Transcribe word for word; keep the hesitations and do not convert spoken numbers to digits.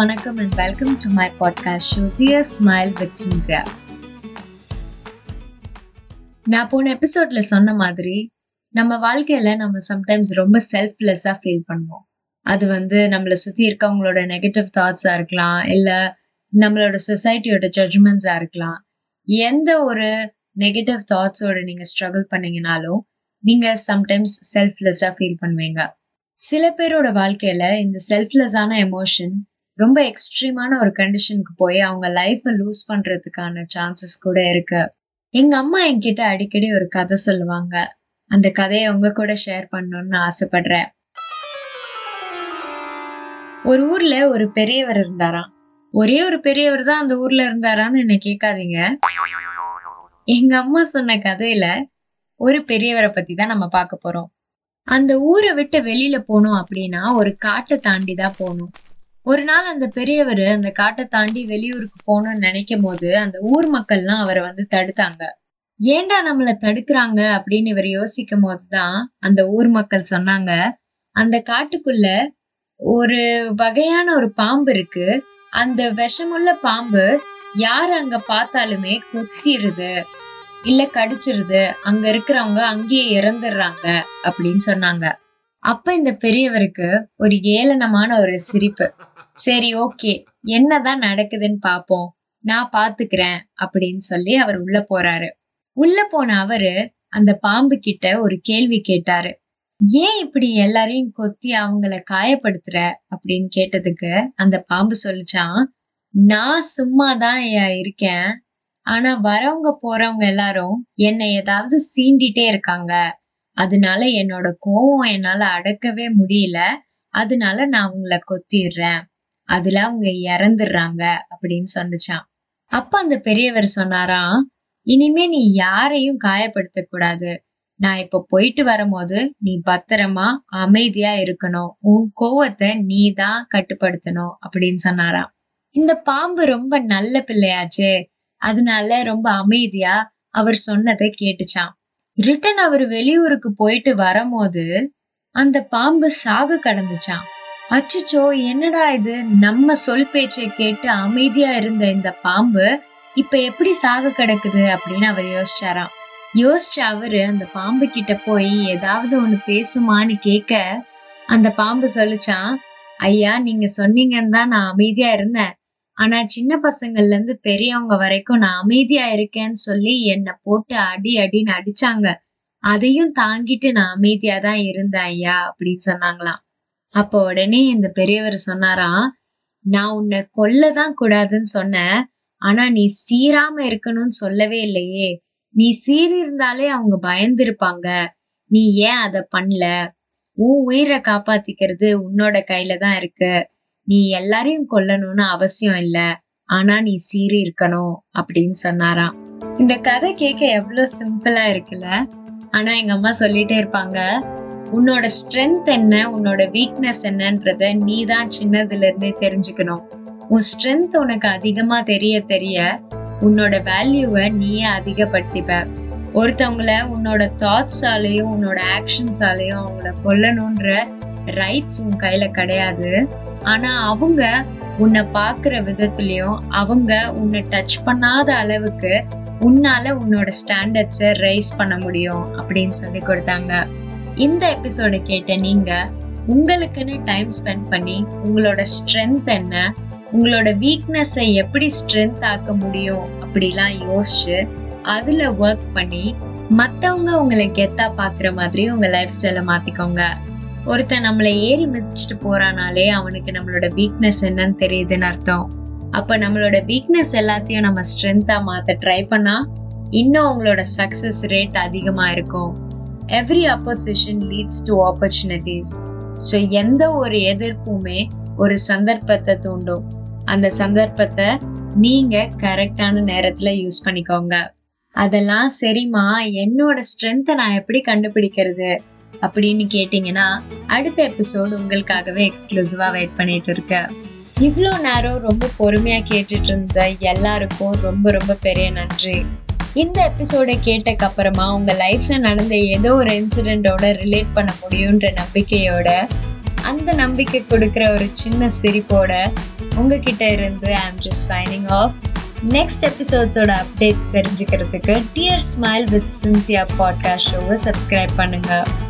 வணக்கம் and welcome to my podcast show Dear Smile with Cynthia. நான் போன எபிசோட்ல சொன்ன மாதிரி நம்ம வாழ்க்கையில நம்ம சம்டைம்ஸ் ரொம்ப செல்ஃப்லெஸ்ஸா ஃபீல் பண்ணுவோம். அது வந்து நம்மளை சுத்தி இருக்கவங்களோட நெகட்டிவ் தாட்ஸா இருக்கலாம், இல்ல நம்மளோட சொசைட்டியோட ஜட்ஜ்மெண்ட்ஸா இருக்கலாம். எந்த ஒரு நெகட்டிவ் தாட்ஸோட நீங்க ஸ்ட்ரகிள் பண்ணீங்கனாலும் நீங்க சம்டைம்ஸ் செல்ஃப்லெஸ்ஸா ஃபீல் பண்ணுவீங்க. சில பேரோட வாழ்க்கையில இந்த செல்ஃப்லெஸ்ஸான எமோஷன் ரொம்ப எக்ஸ்ட்ரீமான ஒரு கண்டிஷனுக்கு போய் அவங்க லைஃப்பை லூஸ் பண்றதுக்கான சான்சஸ் கூட இருக்கு. எங்க அம்மா என்கிட்ட அடிக்கடி ஒரு கதை சொல்லுவாங்க. அந்த கதையை உங்க கூட ஷேர் பண்ணணும்னு ஆசைப்படுறேன். ஒரு ஊர்ல ஒரு பெரியவர் இருந்தாராம். ஒரே ஒரு பெரியவர் தான் அந்த ஊர்ல இருந்தாரான்னு என்ன கேட்காதீங்க. எங்க அம்மா சொன்ன கதையில ஒரு பெரியவரை பத்தி தான் நம்ம பார்க்க போறோம். அந்த ஊரை விட்டு வெளியில போனோம் அப்படின்னா ஒரு காட்டை தாண்டி தான் போகணும். ஒரு நாள் அந்த பெரியவர் அந்த காட்டை தாண்டி வெளியூருக்கு போகணும்னு நினைக்கும் போது அந்த ஊர் மக்கள்லாம் அவரை வந்து தடுத்தாங்க. ஏண்டா நம்மளை தடுக்கிறாங்க அப்படின்னு இவர் யோசிக்கும் போதுதான் அந்த ஊர் மக்கள் சொன்னாங்க, அந்த காட்டுக்குள்ள ஒரு வகையான ஒரு பாம்பு இருக்கு, அந்த விஷமுள்ள பாம்பு யார் அங்க பார்த்தாலுமே கொத்திடுது இல்ல கடிச்சிருது, அங்க இருக்கிறவங்க அங்கேயே இறந்துடுறாங்க அப்படின்னு சொன்னாங்க. அப்ப இந்த பெரியவருக்கு ஒரு ஏளனமான ஒரு சிரிப்பு. சரி, ஓகே, என்னதான் நடக்குதுன்னு பாப்போம், நான் பாத்துக்கிறேன் அப்படின்னு சொல்லி அவர் உள்ள போறாரு. உள்ள போன அவரு அந்த பாம்பு கிட்ட ஒரு கேள்வி கேட்டாரு. ஏன் இப்படி எல்லாரையும் கொத்தி அவங்கள காயப்படுத்துற அப்படின்னு கேட்டதுக்கு அந்த பாம்பு சொல்லிச்சான், நான் சும்மாதான் இருக்கேன், ஆனா வரவங்க போறவங்க எல்லாரும் என்னை ஏதாவது சீண்டிட்டே இருக்காங்க, அதனால என்னோட கோவம் என்னால அடக்கவே முடியல, அதனால நான் உங்களை கொத்திடுறேன், அதுல அவங்க இறந்துடுறாங்க அப்படின்னு சொன்னிச்சான். அப்ப அந்த பெரியவர் சொன்னாராம், இனிமே நீ யாரையும் காயப்படுத்த கூடாது, நான் இப்ப போயிட்டு வரும்போது நீ பத்திரமா அமைதியா இருக்கணும், உன் கோவத்தை நீ தான் கட்டுப்படுத்தணும் அப்படின்னு சொன்னாராம். இந்த பாம்பு ரொம்ப நல்ல பிள்ளையாச்சே, அதனால ரொம்ப அமைதியா அவர் சொன்னதை கேட்டுச்சான். ரிட்டன் அவர் வெளியூருக்கு போயிட்டு வரும்போது அந்த பாம்பு சாக கடந்துச்சான். அச்சோ, என்னடா இது, நம்ம சொல் பேச்சை கேட்டு அமைதியா இருந்த இந்த பாம்பு இப்ப எப்படி சாக கிடக்குது அப்படின்னு அவர் யோசிச்சாராம். யோசிச்ச அவரு அந்த பாம்பு கிட்ட போய் ஏதாவது ஒண்ணு பேசுமான்னு கேட்க அந்த பாம்பு சொல்லிச்சான், ஐயா, நீங்க சொன்னீங்கன்னு தான் நான் அமைதியா இருந்தேன், ஆனா சின்ன பசங்கள்ல இருந்து பெரியவங்க வரைக்கும் நான் அமைதியா இருக்கேன்னு சொல்லி என்னை போட்டு அடி அடின்னு அடிச்சாங்க, அதையும் தாங்கிட்டு நான் அமைதியா தான் இருந்தேன் ஐயா அப்படின்னு சொன்னாங்களாம். அப்ப உடனே இந்த பெரியவர் சொன்னாராம், நான் உன்னை கொல்லதான் கூடாதுன்னு சொன்னேன், ஆனா நீ சீராம இருக்கணும்னு சொல்லவே இல்லையே, நீ சீறி இருந்தாலே அவங்க பயந்துருப்பாங்க, நீ ஏன் அதை பண்ணல, உன் உயிரை காப்பாத்திக்கிறது உன்னோட கையில தான் இருக்கு, நீ எல்லாரையும் கொல்லணும்னு அவசியம் இல்ல, ஆனா நீ சீறி இருக்கணும் அப்படின்னு சொன்னாராம். இந்த கதை கேட்க எவ்வளவு சிம்பிளா இருக்குல்ல, ஆனா எங்க அம்மா சொல்லிட்டே இருப்பாங்க, உன்னோட ஸ்ட்ரென்த் என்ன, உன்னோட வீக்னஸ் என்னன்றத நீ தான் சின்னதுல இருந்தே தெரிஞ்சுக்கணும், உன் ஸ்ட்ரென்த் உனக்கு அதிகமா தெரிய தெரிய உன்னோட வேல்யூவை நீயே அதிகப்படுத்திப்ப. ஒருத்தவங்கள உன்னோட தாட்ஸாலேயும் உன்னோட ஆக்ஷன்ஸாலேயும் அவங்கள கொல்லணும்ன்ற ரைட்ஸ் உன் கையில கிடையாது, ஆனா அவங்க உன்னை பாக்குற விதத்திலயும் அவங்க உன்னை டச் பண்ணாத அளவுக்கு உன்னால உன்னோட ஸ்டாண்டர்ட்ஸை ரைஸ் பண்ண முடியும் அப்படின்னு சொல்லி கொடுத்தாங்க. இந்த எபிசோட கேட்ட நீங்க உங்களுக்குன்னு டைம் ஸ்பெண்ட் பண்ணி உங்களோட ஸ்ட்ரென்த் என்ன, உங்களோட வீக்னஸை எப்படி ஸ்ட்ரென்த் ஆக்க முடியும் அப்படிலாம் யோசிச்சு அதுல ஒர்க் பண்ணி மத்தவங்க உங்களை கெத்தா பாக்குற மாதிரி உங்க லைஃப் ஸ்டைல மாத்திக்கோங்க. ஒருத்தன் நம்மளை ஏறி மிதிச்சுட்டு போறானாலே அவனுக்கு நம்மளோட வீக்னஸ் என்னன்னு தெரியுதுன்னு அர்த்தம். அப்ப நம்மளோட வீக்னஸ் எல்லாத்தையும் நம்ம ஸ்ட்ரென்த்தா மாத்த ட்ரை பண்ணா இன்னும் உங்களோட சக்சஸ் ரேட் அதிகமா இருக்கும். Every opposition leads to opportunities. So எந்த ஒரு எதிர்ப்புமே ஒரு சந்தர்ப்பத்தை தூண்டும். அந்த சந்தர்ப்பத்தை நீங்க கரெக்டான நேரத்துல யூஸ் பண்ணிக்கோங்க. அதெல்லாம் சரிம்மா, என்னோட ஸ்ட்ரென்த்தை நான் எப்படி கண்டுபிடிக்கிறது அப்படின்னு கேட்டீங்கன்னா அடுத்த எபிசோடு உங்களுக்காகவே எக்ஸ்க்ளூசிவா வெயிட் பண்ணிட்டு இருக்க. இவ்வளோ நேரம் ரொம்ப பொறுமையா கேட்டுட்டு இருந்த எல்லாருக்கும் ரொம்ப ரொம்ப பெரிய நன்றி. இந்த எபிசோட கேட்டக்கு அப்புறமா உங்க லைஃப்ல நடந்த ஏதோ ஒரு இன்சிடென்டோட ரிலேட் பண்ண முடியுன்ற நம்பிக்கையோட, அந்த நம்பிக்கை கொடுக்குற ஒரு சின்ன சிரிப்போட உங்ககிட்ட இருந்து I am just signing off. Next எபிசோட்ஸோட அப்டேட்ஸ் தெரிஞ்சுக்கிறதுக்கு dear smile with Cynthia podcast ஷோவை சப்ஸ்கிரைப் பண்ணுங்க.